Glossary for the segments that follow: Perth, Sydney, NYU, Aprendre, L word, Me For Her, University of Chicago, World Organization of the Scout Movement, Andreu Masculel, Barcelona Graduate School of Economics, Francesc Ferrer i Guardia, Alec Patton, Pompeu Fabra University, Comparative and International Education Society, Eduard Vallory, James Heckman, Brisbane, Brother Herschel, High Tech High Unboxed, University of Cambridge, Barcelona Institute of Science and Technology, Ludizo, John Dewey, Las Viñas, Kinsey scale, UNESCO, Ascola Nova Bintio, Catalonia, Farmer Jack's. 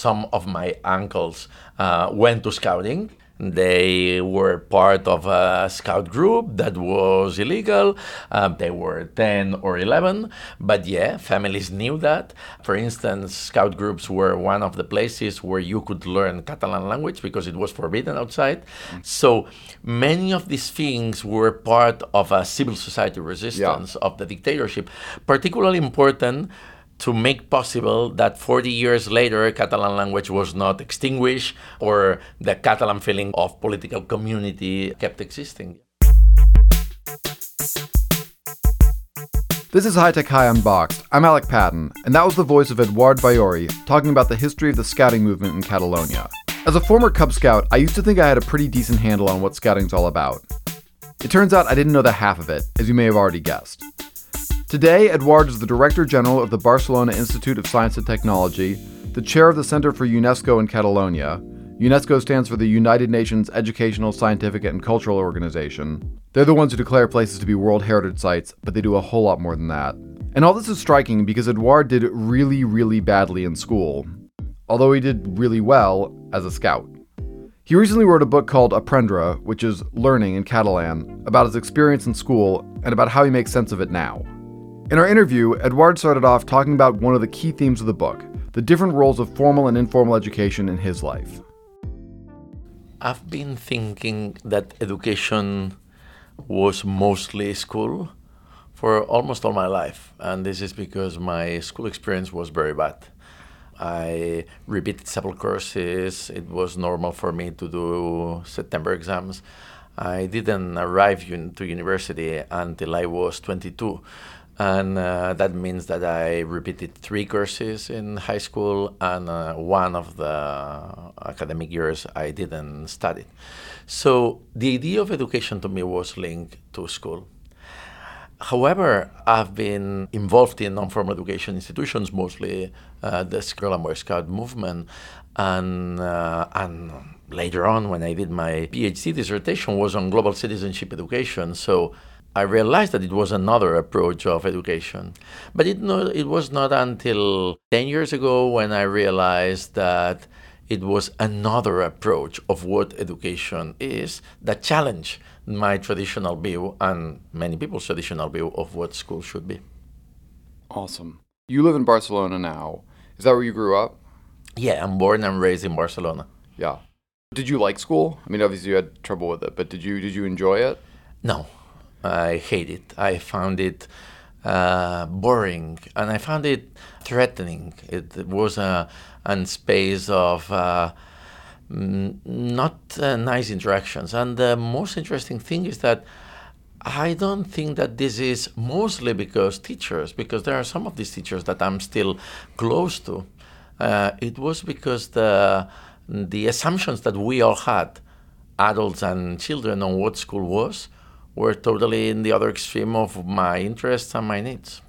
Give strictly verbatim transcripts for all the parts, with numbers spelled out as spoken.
some of my uncles uh, went to scouting. They were part of a scout group that was illegal. Uh, they were ten or eleven, but yeah, families knew that. For instance, scout groups were one of the places where you could learn Catalan language because it was forbidden outside. So many of these things were part of a civil society resistance yeah. of the dictatorship, particularly important to make possible that forty years later, Catalan language was not extinguished or the Catalan feeling of political community kept existing. This is High Tech High Unboxed. I'm Alec Patton, and that was the voice of Eduard Vallory talking about the history of the scouting movement in Catalonia. As a former Cub Scout, I used to think I had a pretty decent handle on what scouting's all about. It turns out I didn't know the half of it, as you may have already guessed. Today, Eduard is the Director General of the Barcelona Institute of Science and Technology, the Chair of the Center for UNESCO in Catalonia. UNESCO stands for the United Nations Educational, Scientific, and Cultural Organization. They're the ones who declare places to be World Heritage Sites, but they do a whole lot more than that. And all this is striking because Eduard did really, really badly in school, although he did really well as a scout. He recently wrote a book called Aprendre, which is learning in Catalan, about his experience in school and about how he makes sense of it now. In our interview, Eduard started off talking about one of the key themes of the book, the different roles of formal and informal education in his life. I've been thinking that education was mostly school for almost all my life. And this is because my school experience was very bad. I repeated several courses. It was normal for me to do September exams. I didn't arrive un- to university until I was twenty-two. And uh, that means that I repeated three courses in high school, and uh, one of the academic years I didn't study. So the idea of education to me was linked to school. However, I've been involved in non-formal education institutions, mostly uh, the Girl and Boy Scout movement, and uh, and later on when I did my PhD dissertation was on global citizenship education. So I realized that it was another approach of education. But it, no, it was not until ten years ago when I realized that it was another approach of what education is that challenged my traditional view and many people's traditional view of what school should be. Awesome. You live in Barcelona now. Is that where you grew up? Yeah, I'm born and raised in Barcelona. Yeah. Did you like school? I mean, obviously you had trouble with it, but did you did you enjoy it? No. I hate it. I found it uh, boring, and I found it threatening. It was a, a space of uh, not uh, nice interactions. And the most interesting thing is that I don't think that this is mostly because teachers, because there are some of these teachers that I'm still close to. Uh, it was because the the assumptions that we all had, adults and children, on what school was, were totally in the other extreme of my interests and my needs.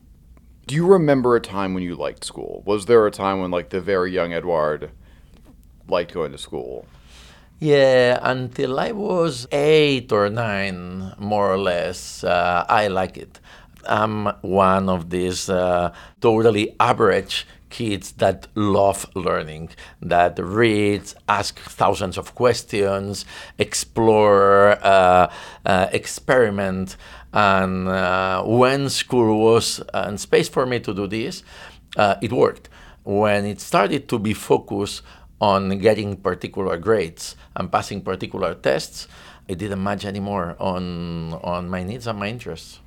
Do you remember a time when you liked school? Was there a time when, like, the very young Eduard liked going to school? Yeah, until I was eight or nine, more or less, uh, I like it. I'm one of these uh, totally average kids that love learning, that reads, ask thousands of questions, explore, uh, uh, experiment. And uh, when school was uh, in space for me to do this, uh, it worked. When it started to be focused on getting particular grades and passing particular tests, it didn't match anymore on, on my needs and my interests.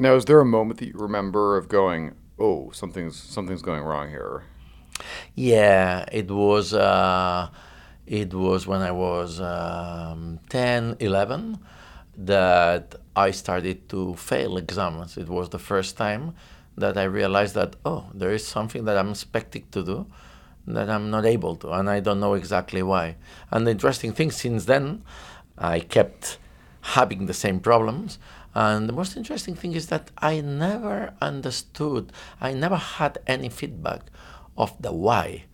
Now, is there a moment that you remember of going, oh, something's something's going wrong here? Yeah, it was uh, it was when I was um, ten, eleven that I started to fail exams. It was the first time that I realized that, oh, there is something that I'm expected to do that I'm not able to, and I don't know exactly why. And the interesting thing, since then, I kept having the same problems. And the most interesting thing is that I never understood, I never had any feedback of the why.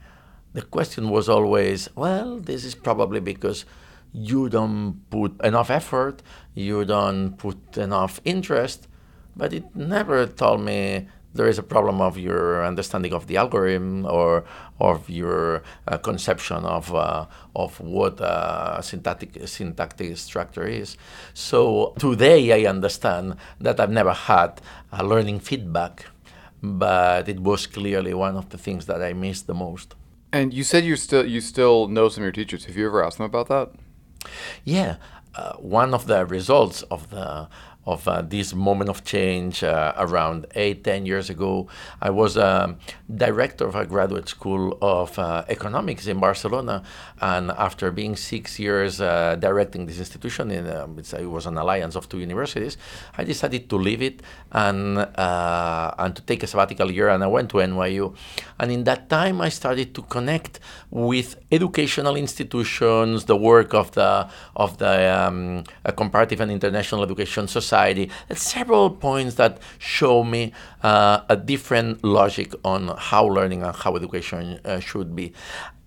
The question was always, well, this is probably because you don't put enough effort, you don't put enough interest, but it never told me there is a problem of your understanding of the algorithm or of your uh, conception of uh, of what uh, syntactic syntactic structure is. So today I understand that I've never had a learning feedback, but it was clearly one of the things that I missed the most. And you said you still you still know some of your teachers. Have you ever asked them about that? Yeah, uh, one of the results of the of uh, this moment of change uh, around eight, ten years ago, I was um, director of a graduate school of uh, economics in Barcelona, and after being six years uh, directing this institution, in, um, it's, it was an alliance of two universities, I decided to leave it and, uh, and to take a sabbatical year, and I went to N Y U. And in that time, I started to connect with educational institutions, the work of the, of the um, Comparative and International Education Society, at several points that show me uh, a different logic on how learning and how education uh, should be.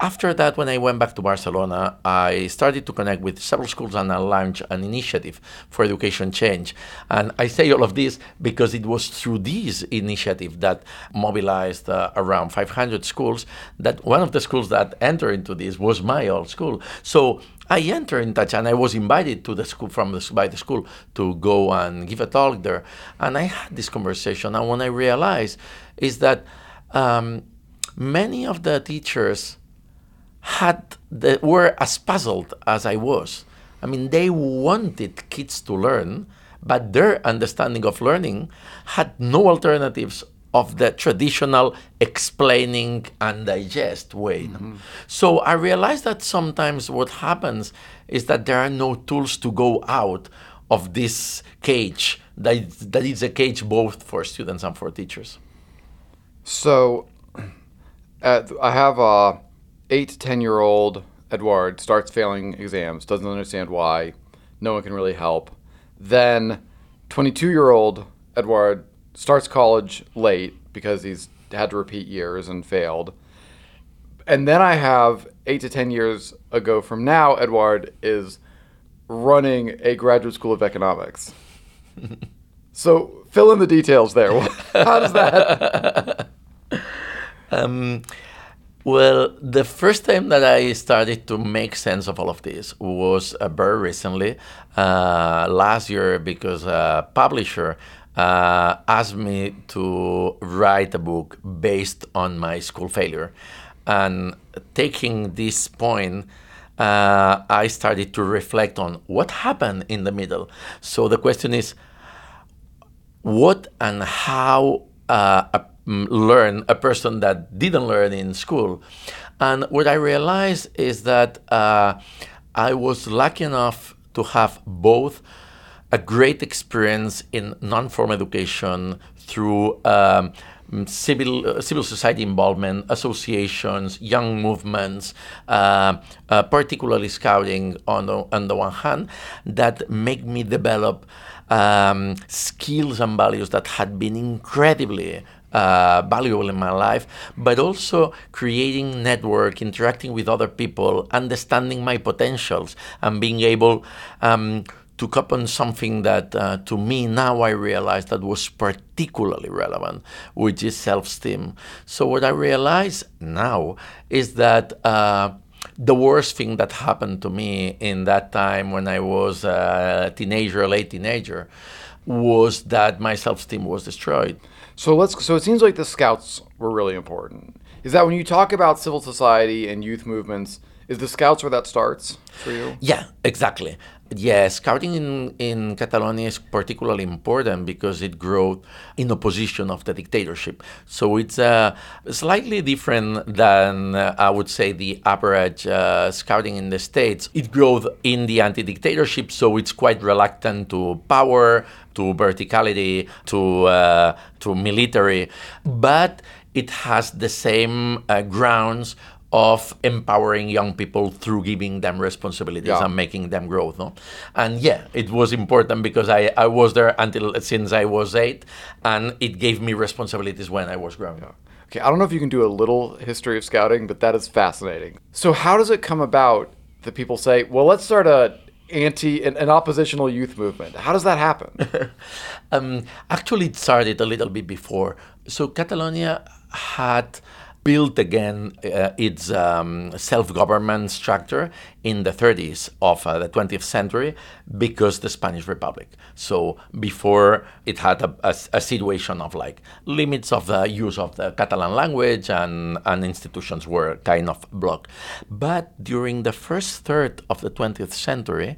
After that, when I went back to Barcelona, I started to connect with several schools and I launched an initiative for education change. And I say all of this because it was through this initiative that mobilized uh, around five hundred schools, that one of the schools that entered into this was my old school. So I entered in touch, and I was invited to the school from the, by the school to go and give a talk there. And I had this conversation, and what I realized is that um, many of the teachers had the, were as puzzled as I was. I mean, they wanted kids to learn, but their understanding of learning had no alternatives of the traditional explaining and digest way. Mm-hmm. So I realized that sometimes what happens is that there are no tools to go out of this cage, that, that is a cage both for students and for teachers. So uh, I have a eight to ten year old Eduard starts failing exams, doesn't understand why, no one can really help. Then twenty-two year old Eduard starts college late because he's had to repeat years and failed. And then I have eight to ten years ago from now, Eduard is running a graduate school of economics. So fill in the details there. How does that? um, well, the first time that I started to make sense of all of this was uh, very recently, uh, last year, because a publisher Uh, asked me to write a book based on my school failure. And taking this point, uh, I started to reflect on what happened in the middle. So the question is, what and how uh, a, learn a person that didn't learn in school? And what I realized is that uh, I was lucky enough to have both a great experience in non-formal education through um, civil uh, civil society involvement, associations, young movements, uh, uh, particularly scouting on the, on the one hand, that make me develop um, skills and values that had been incredibly Uh, valuable in my life, but also creating network, interacting with other people, understanding my potentials, and being able um, to cope on something that uh, to me now I realize that was particularly relevant, which is self-esteem. So what I realize now is that uh, the worst thing that happened to me in that time when I was a teenager, late teenager, was that my self-esteem was destroyed. So let's. So it seems like the Scouts were really important. Is that when you talk about civil society and youth movements, is the Scouts where that starts for you? Yeah, exactly. Yeah, scouting in, in Catalonia is particularly important because it grew in opposition of the dictatorship. So it's uh, slightly different than, uh, I would say, the average uh, scouting in the States. It grew in the anti-dictatorship, so it's quite reluctant to power, to verticality, to, uh, to military. But it has the same uh, grounds of empowering young people through giving them responsibilities, yeah, and making them grow. No? And yeah, it was important because I, I was there until since I was eight, and it gave me responsibilities when I was growing up. Yeah. Okay, I don't know if you can do a little history of scouting, but that is fascinating. So how does it come about that people say, well, let's start a anti an, an oppositional youth movement. How does that happen? um, actually, it started a little bit before. So Catalonia had built again uh, its um, self-government structure in the thirties of uh, the twentieth century because the Spanish Republic. So before it had a, a, a situation of like limits of the use of the Catalan language and, and institutions were kind of blocked. But during the first third of the twentieth century,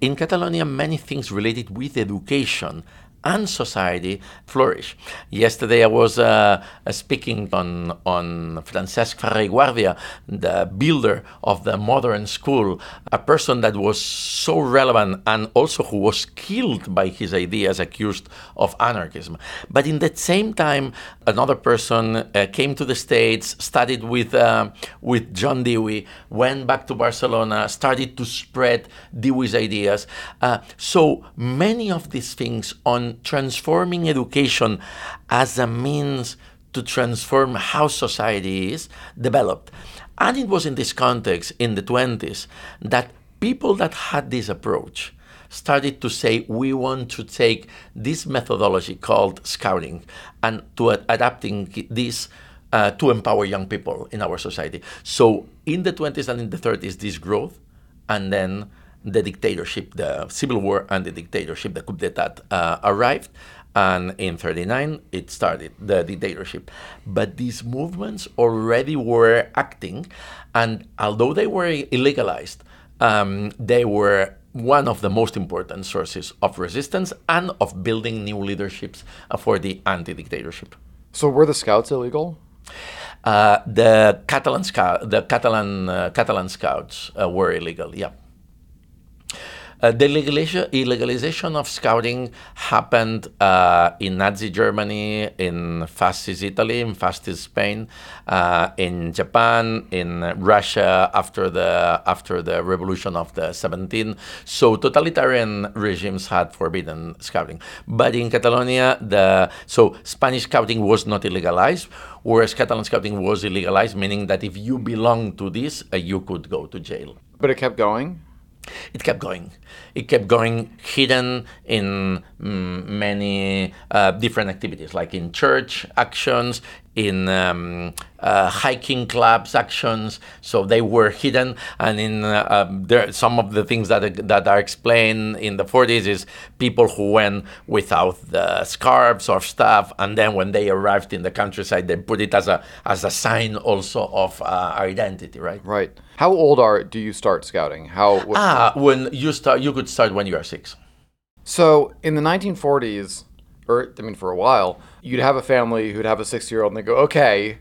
in Catalonia, many things related with education and society flourish. Yesterday I was uh, speaking on, on Francesc Ferrer I Guardia, the builder of the modern school, a person that was so relevant and also who was killed by his ideas, accused of anarchism. But in that same time, another person uh, came to the States, studied with, uh, with John Dewey, went back to Barcelona, started to spread Dewey's ideas. Uh, so many of these things on transforming education as a means to transform how society is developed. And it was in this context, in the twenties, that people that had this approach started to say, we want to take this methodology called scouting and to ad- adapting this uh, to empower young people in our society. So in the twenties and in the thirties, this growth, and then the dictatorship, the civil war and the dictatorship, the coup d'etat uh, arrived, and in thirty-nine it started, the dictatorship. But these movements already were acting, and although they were illegalized, um, they were one of the most important sources of resistance and of building new leaderships for the anti-dictatorship. So were the Scouts illegal? Uh, the Catalan scout, the Catalan uh, Catalan Scouts uh, were illegal, yeah. Uh, the illegalization of scouting happened uh, in Nazi Germany, in fascist Italy, in fascist Spain, uh, in Japan, in Russia after the after the revolution of the seventeen. So totalitarian regimes had forbidden scouting. But in Catalonia, the so Spanish scouting was not illegalized, whereas Catalan scouting was illegalized, meaning that if you belonged to this, uh, you could go to jail. But it kept going? It kept going. It kept going, hidden in mm, many uh, different activities, like in church actions, in um, uh, hiking clubs actions. So they were hidden, and in uh, uh, there, some of the things that that are explained in the forties is people who went without the scarves or stuff, and then when they arrived in the countryside, they put it as a as a sign also of uh, identity, right? Right. How old are do you start scouting? How what, ah when you start, you could start when you are six. So in the nineteen forties, or I mean for a while, you'd have a family who'd have a six-year-old, and they go, okay,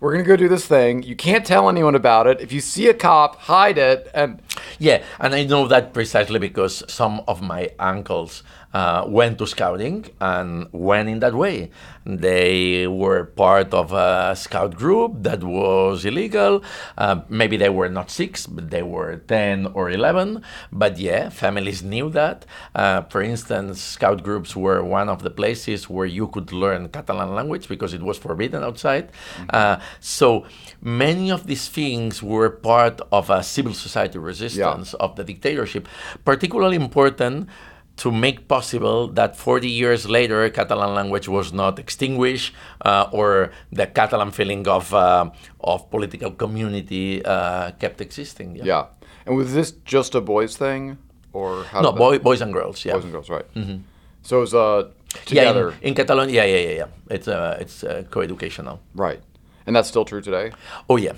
we're going to go do this thing. You can't tell anyone about it. If you see a cop, hide it. And yeah, and I know that precisely because some of my uncles uh, went to scouting and went in that way. They were part of a scout group that was illegal. Uh, maybe they were not six, but they were ten or eleven. But yeah, families knew that. Uh, for instance, scout groups were one of the places where you could learn Catalan language because it was forbidden outside. Uh, So many of these things were part of a civil society resistance yeah. of the dictatorship, particularly important to make possible that forty years later, Catalan language was not extinguished uh, or the Catalan feeling of, uh, of political community uh, kept existing. Yeah. yeah. And was this just a boys thing? Or how no, boy, boys and girls, yeah. Boys and girls, right. Mm-hmm. So it was uh, together? Yeah, in, in Catalonia, yeah, yeah, yeah. yeah. It's, uh, it's uh, co-educational. Right. And that's still true today? Oh, yeah.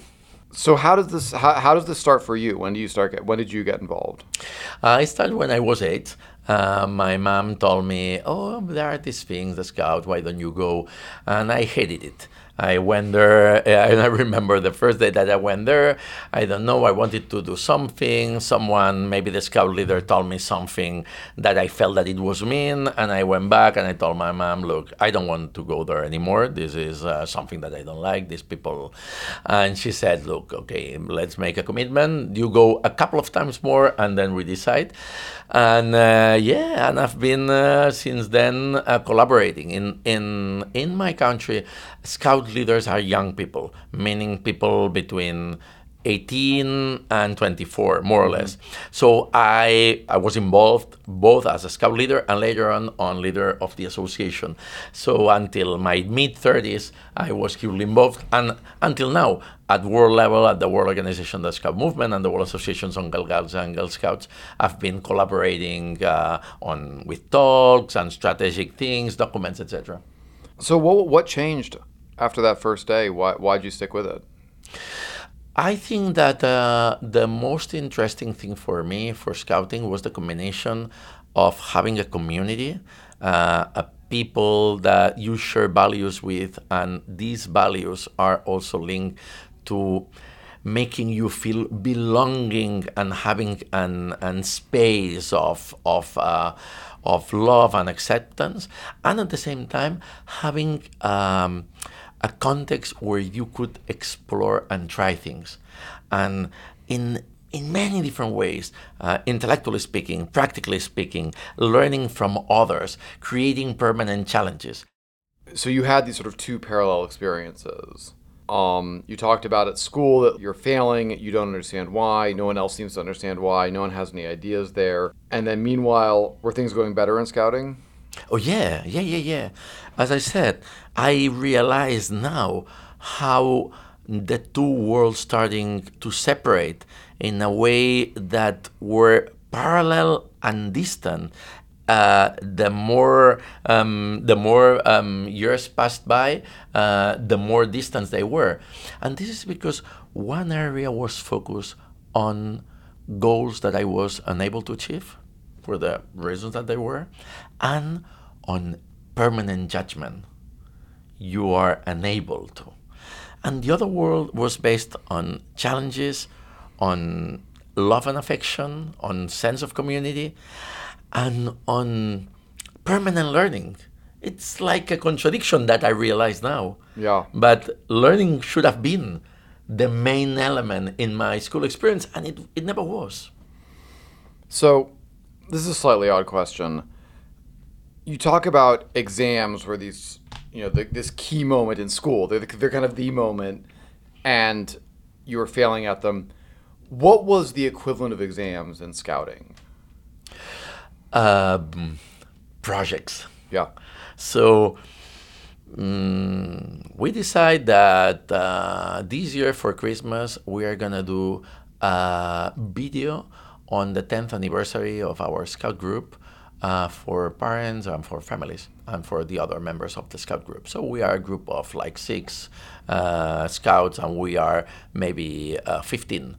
So how does this how, how does this start for you? When do you start? Get, when did you get involved? Uh, I started when I was eight. Uh, my mom told me, oh, there are these things, the scout, why don't you go? And I hated it. I went there, and I remember the first day that I went there, I don't know, I wanted to do something. Someone, maybe the scout leader, told me something that I felt that it was mean, and I went back and I told my mom, look, I don't want to go there anymore. This is uh, something that I don't like, these people. And she said, look, okay, let's make a commitment. You go a couple of times more, and then we decide. And uh, yeah, and I've been, uh, since then, uh, collaborating. In, in, in my country, scout leaders are young people, meaning people between eighteen and twenty-four, more or less. So I I was involved both as a scout leader and later on, on leader of the association. So until my mid-thirties, I was hugely involved, and until now, at world level, at the World Organization of the Scout Movement and the World Associations on Girl Guides and Girl Scouts, I've been collaborating uh, on with talks and strategic things, documents, et cetera. So what what changed after that first day? Why why'd you stick with it? I think that uh, the most interesting thing for me for scouting was the combination of having a community, uh, a people that you share values with, and these values are also linked to making you feel belonging and having an, an space of of uh, of love and acceptance, and at the same time having um, a context where you could explore and try things, and in in many different ways, uh, intellectually speaking, practically speaking, learning from others, creating permanent challenges. So you had these sort of two parallel experiences. Um, you talked about at school that you're failing, you don't understand why, no one else seems to understand why, no one has any ideas there. And then meanwhile, were things going better in scouting? Oh yeah, yeah, yeah, yeah. As I said, I realize now how the two worlds starting to separate in a way that were parallel and distant. Uh, the more um, the more um, years passed by, uh, the more distant they were. And this is because one area was focused on goals that I was unable to achieve for the reasons that they were, and on permanent judgment. You are unable to. And the other world was based on challenges, on love and affection, on sense of community, and on permanent learning. It's like a contradiction that I realize now. Yeah. But learning should have been the main element in my school experience, and it, it never was. So this is a slightly odd question. You talk about exams where these, you know, the, this key moment in school, they're, they're kind of the moment, and you were failing at them. What was the equivalent of exams in scouting? Um, projects. Yeah. So um, we decide that uh, this year for Christmas, we are going to do a video on the tenth anniversary of our scout group. Uh, for parents and for families and for the other members of the scout group. So we are a group of like six uh, scouts, and we are maybe uh, fifteen.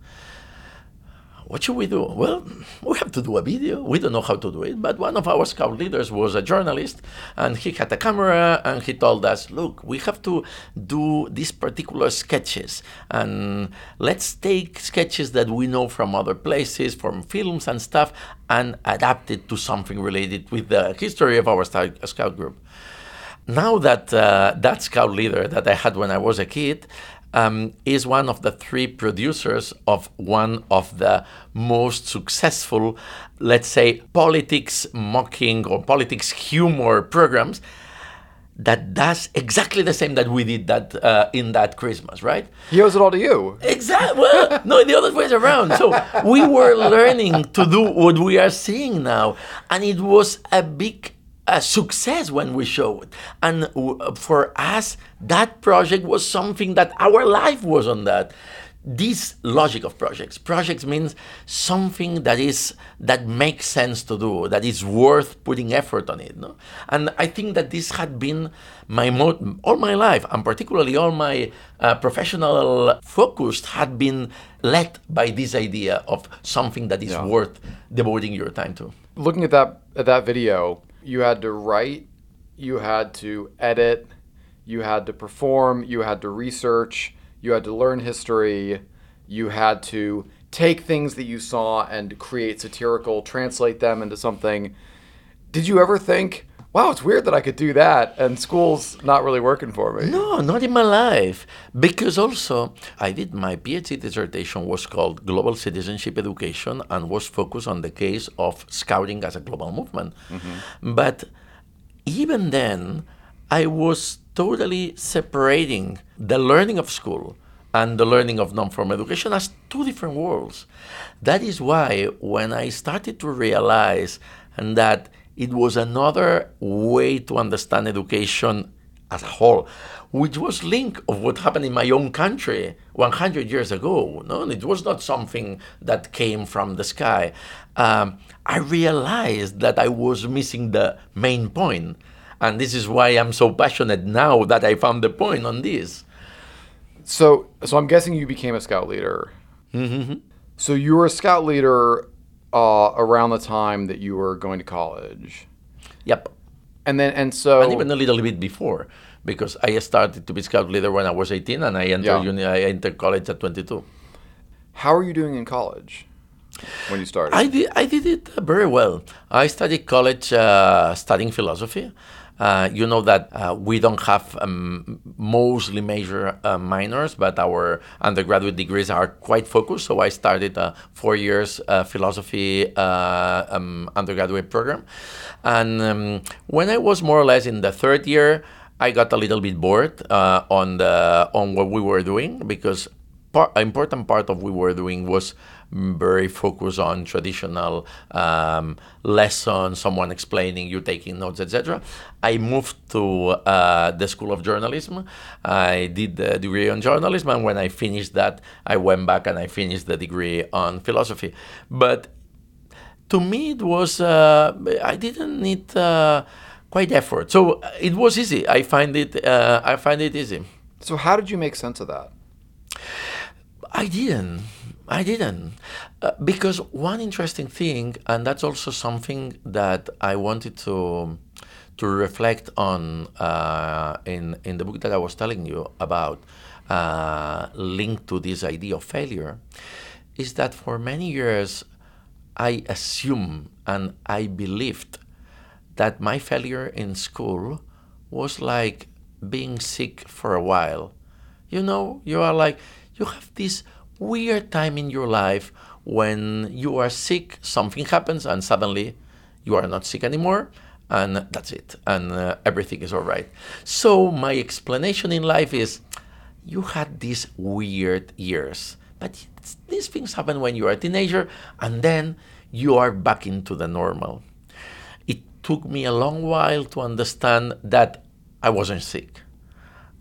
What should we do? Well, we have to do a video. We don't know how to do it, but one of our scout leaders was a journalist, and he had a camera, and he told us, look, we have to do these particular sketches, and let's take sketches that we know from other places, from films and stuff, and adapt it to something related with the history of our scout group. Now that uh, that scout leader that I had when I was a kid, Um, is one of the three producers of one of the most successful, let's say, politics mocking or politics humor programs that does exactly the same that we did that uh, in that Christmas, right? He owes it all to you. Exactly. Well, no, the other way around. So we were learning to do what we are seeing now, and it was a big a success when we showed. And for us, that project was something that our life was on that. This logic of projects. Projects means something that is that makes sense to do, that is worth putting effort on it. No? And I think that this had been my mo- all my life, and particularly all my uh, professional focus had been led by this idea of something that is yeah. worth devoting your time to. Looking at that at that video, you had to write, you had to edit, you had to perform, you had to research, you had to learn history, you had to take things that you saw and create satirical, translate them into something. Did you ever think, wow, it's weird that I could do that and school's not really working for me? No, not in my life. Because also, I did my PhD dissertation was called Global Citizenship Education and was focused on the case of scouting as a global movement. Mm-hmm. But even then, I was totally separating the learning of school and the learning of non-formal education as two different worlds. That is why when I started to realize and that it was another way to understand education as a whole, which was linked of what happened in my own country one hundred years ago. No? And it was not something that came from the sky. Um, I realized that I was missing the main point. And this is why I'm so passionate now that I found the point on this. So, so I'm guessing you became a scout leader. Mm-hmm. So you were a scout leader uh, around the time that you were going to college. Yep. And then, and so, and even a little bit before, because I started to be scout leader when I was eighteen, and I entered yeah. uni- I entered college at twenty-two. How are you doing in college when you started? I did. I did it very well. I studied college, uh, studying philosophy. Uh, you know that uh, we don't have um, mostly major uh, minors, but our undergraduate degrees are quite focused. So I started a four years uh, philosophy uh, um, undergraduate program. And um, when I was more or less in the third year, I got a little bit bored uh, on the on what we were doing, because part, important part of what we were doing was very focused on traditional um, lessons, someone explaining, you taking notes, et cetera. I moved to uh, the School of Journalism. I did the degree on journalism, and when I finished that, I went back and I finished the degree on philosophy. But to me, it was, uh, I didn't need uh, quite effort. So it was easy. I find it, uh, I find it easy. So how did you make sense of that? I didn't. I didn't. Uh, because one interesting thing, and that's also something that I wanted to to reflect on uh, in, in the book that I was telling you about, uh, linked to this idea of failure, is that for many years I assumed and I believed that my failure in school was like being sick for a while. You know, you are like, you have this weird time in your life when you are sick, something happens, and suddenly you are not sick anymore, and that's it, and uh, everything is all right. So my explanation in life is, you had these weird years, but these things happen when you are a teenager, and then you are back into the normal. It took me a long while to understand that I wasn't sick,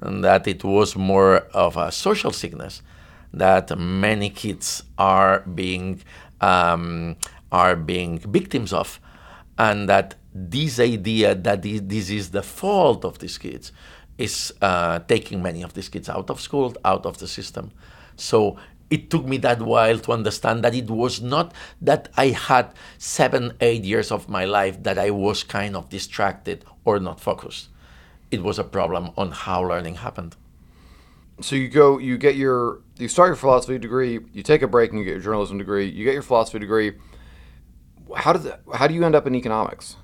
and that it was more of a social sickness, that many kids are being um, are being victims of, and that this idea that this is the fault of these kids is uh, taking many of these kids out of school, out of the system. So it took me that while to understand that it was not that I had seven, eight years of my life that I was kind of distracted or not focused. It was a problem on how learning happened. So you go, you get your, you start your philosophy degree, you take a break and you get your journalism degree, you get your philosophy degree. How does that, how do you end up in economics?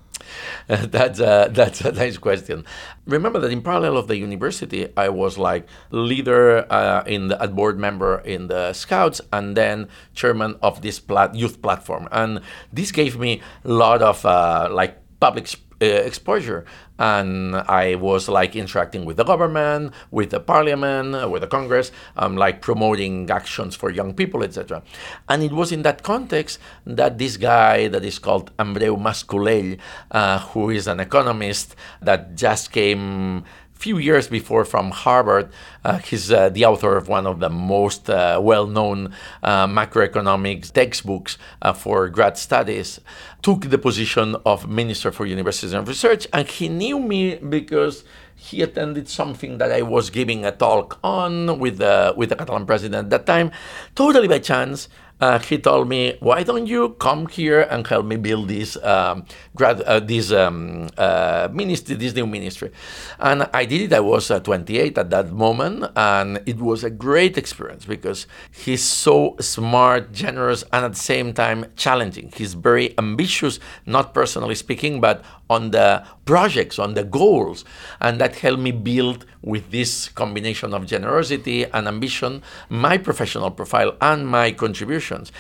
Uh, that's, a, that's a nice question. Remember that in parallel of the university, I was like leader uh, in the, a board member in the Scouts, and then chairman of this plat, youth platform. And this gave me a lot of uh, like public sp- Uh, exposure, and I was like interacting with the government, with the parliament, uh, with the Congress, um, like promoting actions for young people, et cetera. And it was in that context that this guy that is called Andreu Masculel, uh, who is an economist that just came few years before from Harvard, uh, he's uh, the author of one of the most uh, well-known uh, macroeconomics textbooks uh, for grad studies, took the position of Minister for Universities and Research, and he knew me because he attended something that I was giving a talk on with the, with the Catalan president at that time. Totally by chance, uh, he told me, why don't you come here and help me build this um, grad, uh, this um, uh, ministry, this new ministry. And I did it. I was uh, twenty-eight at that moment, and it was a great experience because he's so smart, generous, and at the same time challenging. He's very ambitious, not personally speaking, but on the projects, on the goals, and that helped me build, with this combination of generosity and ambition, my professional profile and my contributions.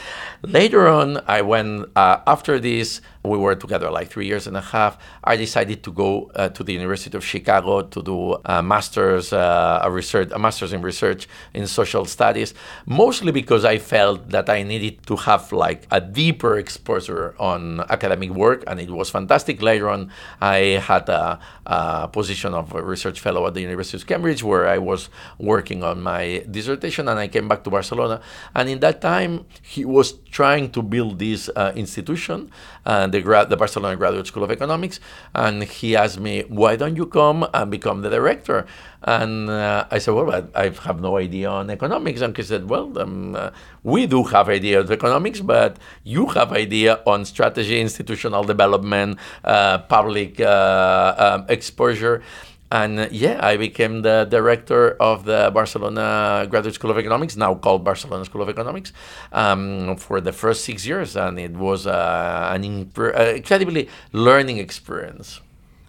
Later on, I went, uh, after this, we were together like three years and a half, I decided to go uh, to the University of Chicago to do a master's, uh, a research, a master's in research in social studies, mostly because I felt that I needed to have like a deeper exposure on academic work, and it was fantastic. Later on, I had a, a position of a research fellow at the University of Cambridge, where I was working on my dissertation, and I came back to Barcelona. And in that time, he was trying to build this uh, institution, uh, the, Gra- the Barcelona Graduate School of Economics, and he asked me, why don't you come and become the director? And uh, I said, well, I, I have no idea on economics. And he said, well, um, uh, we do have idea of economics, but you have idea on strategy, institutional development, uh, public uh, um, exposure. And yeah, I became the director of the Barcelona Graduate School of Economics, now called Barcelona School of Economics, um, for the first six years. And it was uh, an impre- uh, incredibly learning experience.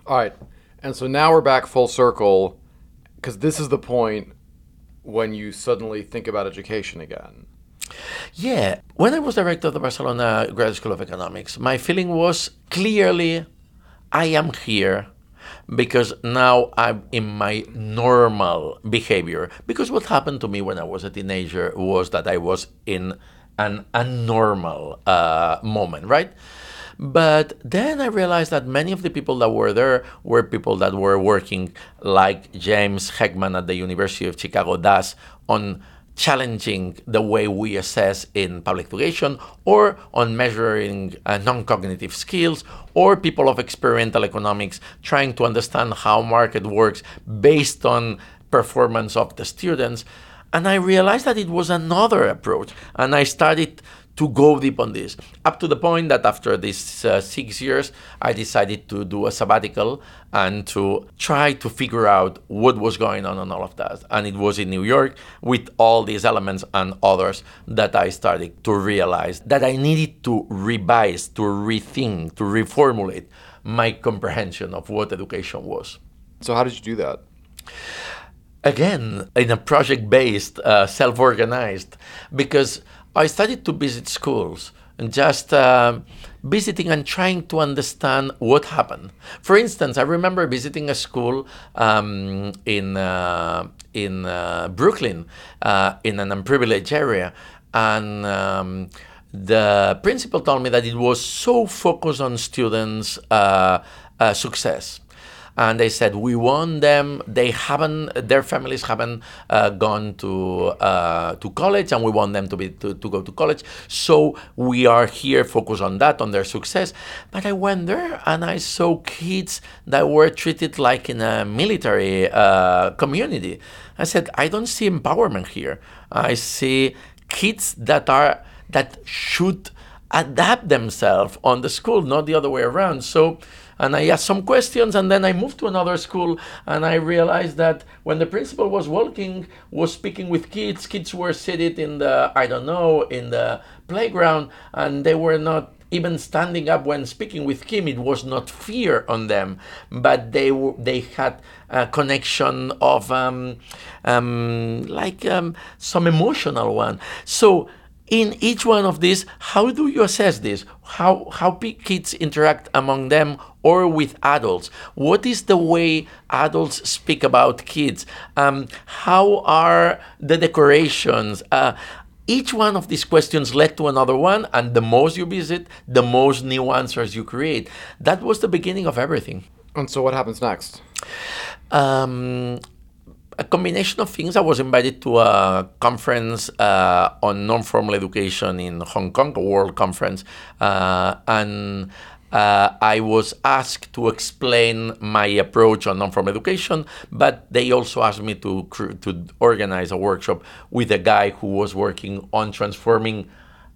All right. And so now we're back full circle, because this is the point when you suddenly think about education again. Yeah. When I was director of the Barcelona Graduate School of Economics, my feeling was clearly, I am here because now I'm in my normal behavior. Because what happened to me when I was a teenager was that I was in an abnormal uh, moment, right? But then I realized that many of the people that were there were people that were working, like James Heckman at the University of Chicago does, on challenging the way we assess in public education, or on measuring uh, non-cognitive skills, or people of experimental economics trying to understand how market works based on performance of the students. And I realized that it was another approach, and I started to go deep on this, up to the point that after these uh, six years, I decided to do a sabbatical and to try to figure out what was going on and all of that. And it was in New York, with all these elements and others, that I started to realize that I needed to revise, to rethink, to reformulate my comprehension of what education was. So how did you do that? Again, in a project-based, uh, self-organized, because I started to visit schools and just uh, visiting and trying to understand what happened. For instance, I remember visiting a school um, in uh, in uh, Brooklyn, uh, in an unprivileged area, and um, the principal told me that it was so focused on students' uh, uh, success. And they said, we want them, they haven't, their families haven't uh, gone to uh, to college, and we want them to be to, to go to college. So we are here focused on that, on their success. But I went there and I saw kids that were treated like in a military uh, community. I said, I don't see empowerment here. I see kids that are that should adapt themselves on the school, not the other way around. So. And I asked some questions, and then I moved to another school, and I realized that when the principal was walking, was speaking with kids, kids were seated in the, I don't know, in the playground, and they were not even standing up when speaking with him. It was not fear on them, but they they had a connection of um, um, like um, some emotional one. So. In each one of these, how do you assess this? How how kids interact among them or with adults? What is the way adults speak about kids? Um, how are the decorations? Uh, each one of these questions led to another one, and the most you visit, the most new answers you create. That was the beginning of everything. And so what happens next? Um, A combination of things. I was invited to a conference uh, on non-formal education in Hong Kong, a world conference, uh, and uh, I was asked to explain my approach on non-formal education, but they also asked me to, to organize a workshop with a guy who was working on transforming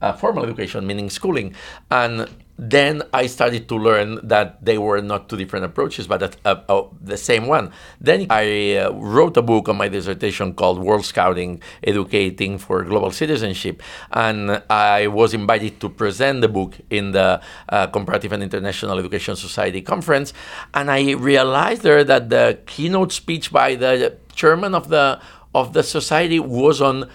uh, formal education, meaning schooling. And then I started to learn that they were not two different approaches, but that, uh, uh, the same one. Then I uh, wrote a book on my dissertation called World Scouting, Educating for Global Citizenship. And I was invited to present the book in the uh, Comparative and International Education Society conference. And I realized there that the keynote speech by the chairman of the, of the society was on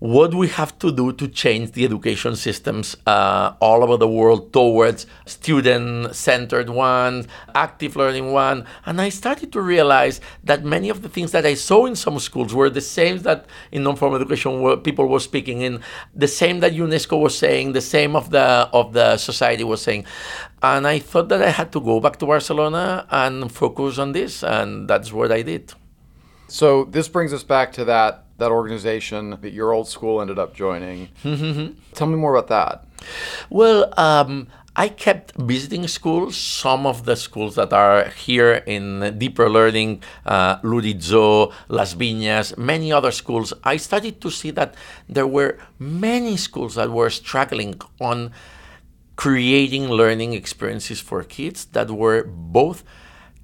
what we have to do to change the education systems uh, all over the world towards student-centered one, active learning one. And I started to realize that many of the things that I saw in some schools were the same that in non-formal education were, people were speaking in, the same that UNESCO was saying, the same of the, of the society was saying. And I thought that I had to go back to Barcelona and focus on this, and that's what I did. So this brings us back to that that organization that your old school ended up joining. Mm-hmm. Tell me more about that. Well, um, I kept visiting schools, some of the schools that are here in deeper learning, uh, Ludizo, Las Viñas, many other schools. I started to see that there were many schools that were struggling on creating learning experiences for kids that were both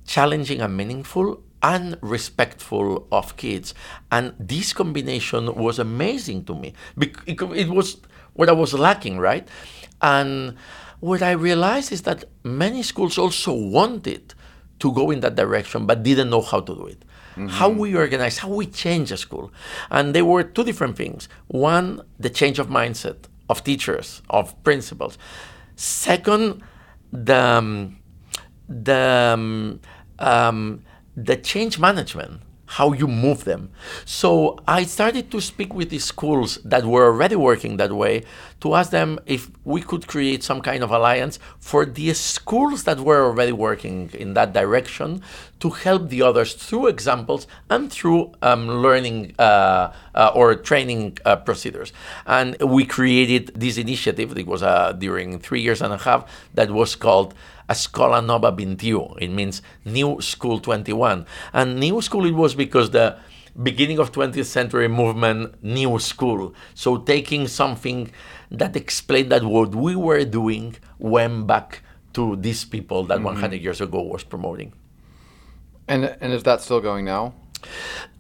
challenging and meaningful and respectful of kids. And this combination was amazing to me. It was what I was lacking, right? And what I realized is that many schools also wanted to go in that direction, but didn't know how to do it. Mm-hmm. How we organize, how we change a school. And there were two different things. One, the change of mindset of teachers, of principals. Second, the, um, the, um, um, the change management, how you move them. So I started to speak with these schools that were already working that way to ask them if we could create some kind of alliance for the schools that were already working in that direction to help the others through examples and through um, learning uh, uh, or training uh, procedures. And we created this initiative. It was uh, during three years and a half that was called Ascola Nova Bintio. It means New School twenty-one. And New School it was because the beginning of twentieth century movement, New School. So taking something that explained that what we were doing went back to these people that mm-hmm. one hundred years ago was promoting. And and is that still going now?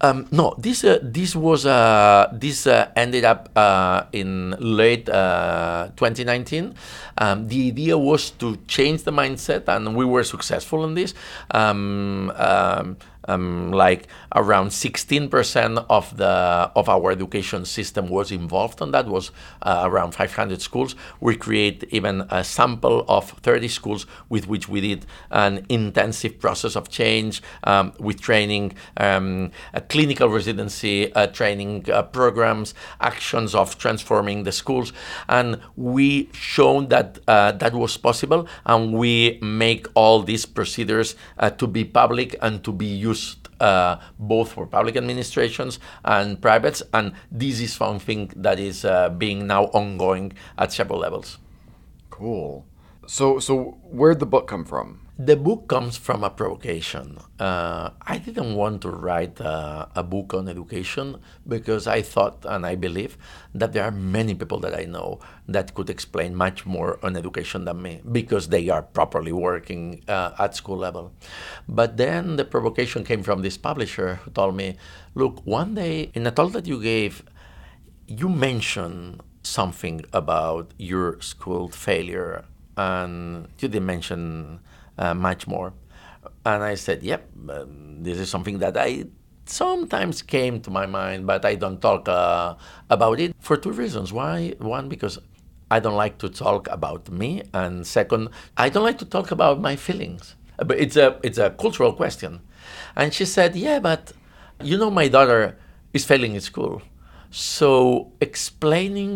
Um, no, this uh, this was uh, this uh, ended up uh, in late uh, twenty nineteen. Um, the idea was to change the mindset, and we were successful in this. Um, um, um, like around sixteen percent of the of our education system was involved on that. Was uh, around five hundred schools. We create even a sample of thirty schools with which we did an intensive process of change um, with training. Um, A clinical residency uh, training uh, programs, actions of transforming the schools. And we shown that uh, that was possible, and we make all these procedures uh, to be public and to be used uh, both for public administrations and privates. And this is something that is uh, being now ongoing at several levels. Cool. So, so where'd the book come from? The book comes from a provocation. Uh, I didn't want to write uh, a book on education because I thought and I believe that there are many people that I know that could explain much more on education than me because they are properly working uh, at school level. But then the provocation came from this publisher who told me, look, one day in a talk that you gave, you mentioned something about your school failure and you didn't mention Uh, much more. And I said, yep, um, this is something that I sometimes came to my mind, but I don't talk uh, about it for two reasons. Why? One, because I don't like to talk about me. And second, I don't like to talk about my feelings. But it's a, it's a cultural question. And she said, yeah, but you know, my daughter is failing in school. So explaining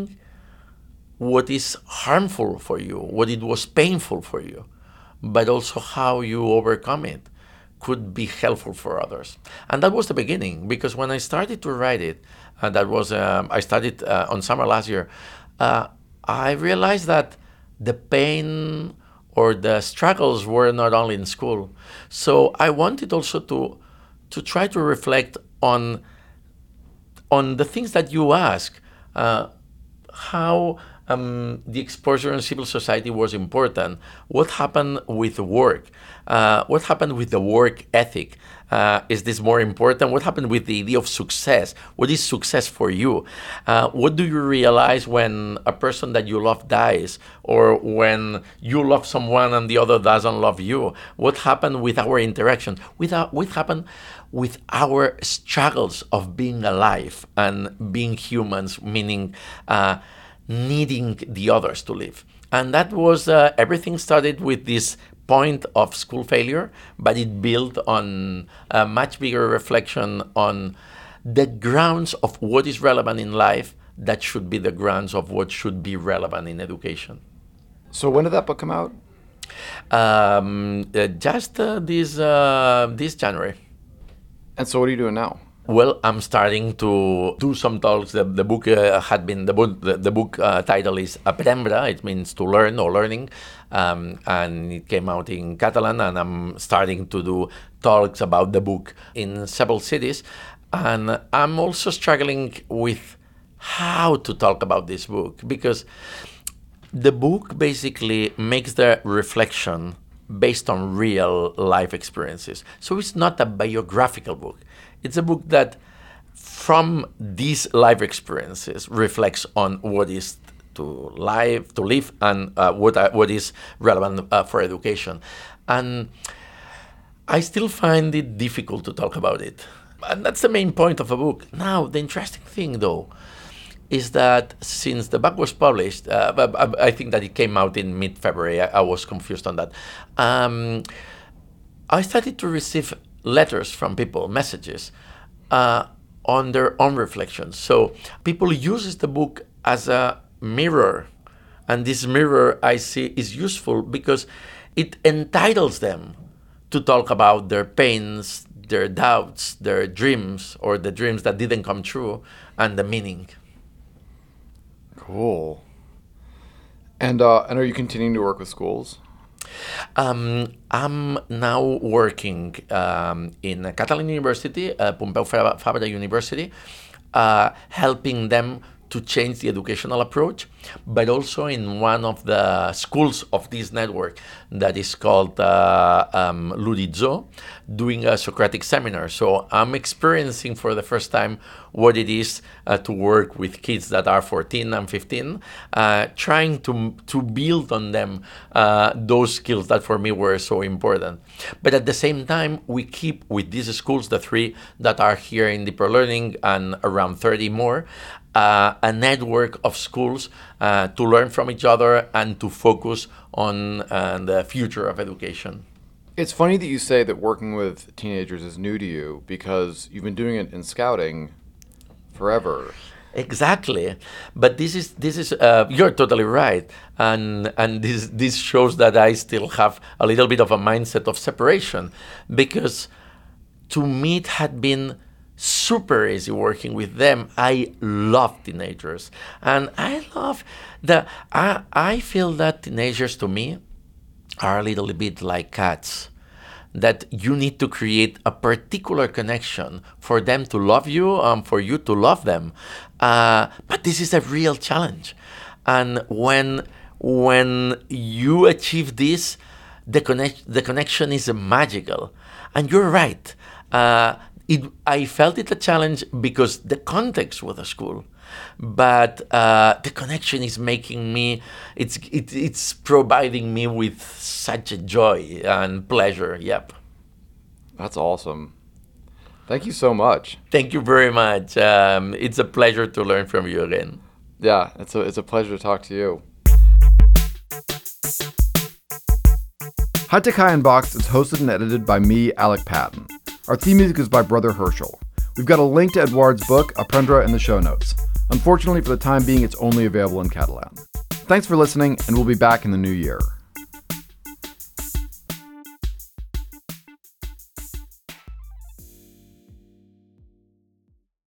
what is harmful for you, what it was painful for you, but also how you overcome it could be helpful for others. And that was the beginning, because when I started to write it, and that was, um, I started uh, on summer last year, uh, I realized that the pain or the struggles were not only in school. So I wanted also to, to try to reflect on, on the things that you ask, uh, how um, the exposure in civil society was important. What happened with work? Uh, what happened with the work ethic? Uh, is this more important? What happened with the idea of success? What is success for you? Uh, what do you realize when a person that you love dies, or when you love someone and the other doesn't love you? What happened with our interaction? With our, what happened with our struggles of being alive and being humans, meaning uh, needing the others to live? And that was, uh, everything started with this point of school failure, but it built on a much bigger reflection on the grounds of what is relevant in life that should be the grounds of what should be relevant in education. So when did that book come out? Um, uh, just uh, this, uh, this January. And so what are you doing now? Well, I'm starting to do some talks. The, the book uh, had been, the book, the, the book uh, title is Aprendre. It means to learn or learning. Um, and it came out in Catalan, and I'm starting to do talks about the book in several cities. And I'm also struggling with how to talk about this book, because the book basically makes the reflection based on real life experiences. So it's not a biographical book. It's a book that, from these life experiences, reflects on what is to live, to live, and uh, what uh, what is relevant uh, for education. And I still find it difficult to talk about it, and that's the main point of a book. Now, the interesting thing, though, is that since the book was published, uh, I think that it came out in mid-February. I, I was confused on that. Um, I started to receive letters from people, messages, uh, on their own reflections. So people uses the book as a mirror, and this mirror I see is useful because it entitles them to talk about their pains, their doubts, their dreams, or the dreams that didn't come true, and the meaning. Cool. And uh, and are you continuing to work with schools? Um, I'm now working um, in a Catalan university, uh, Pompeu Fabra University, uh, helping them to change the educational approach, but also in one of the schools of this network that is called uh, um, Ludizo, doing a Socratic seminar. So I'm experiencing for the first time what it is uh, to work with kids that are fourteen and fifteen, uh, trying to, to build on them uh, those skills that for me were so important. But at the same time, we keep with these schools, the three that are here in Deeper Learning and around thirty more, Uh, a network of schools uh, to learn from each other and to focus on uh, the future of education. It's funny that you say that working with teenagers is new to you, because you've been doing it in scouting forever. Exactly, but this is this is uh, you're totally right, and and this this shows that I still have a little bit of a mindset of separation, because to me it had been super easy working with them. I love teenagers, and I love the. I I feel that teenagers to me are a little bit like cats, that you need to create a particular connection for them to love you, um, for you to love them. Uh, but this is a real challenge, and when when you achieve this, the connect the connection is magical. And you're right. Uh, It, I felt it a challenge because the context was a school, but uh, the connection is making me, it's, it, it's providing me with such a joy and pleasure, yep. That's awesome. Thank you so much. Thank you very much. Um, it's a pleasure to learn from you again. Yeah, it's a, it's a pleasure to talk to you. High Tech High Unboxed is hosted and edited by me, Alec Patton. Our theme music is by Brother Herschel. We've got a link to Eduard's book, Aprendre, in the show notes. Unfortunately, for the time being, it's only available in Catalan. Thanks for listening, and we'll be back in the new year.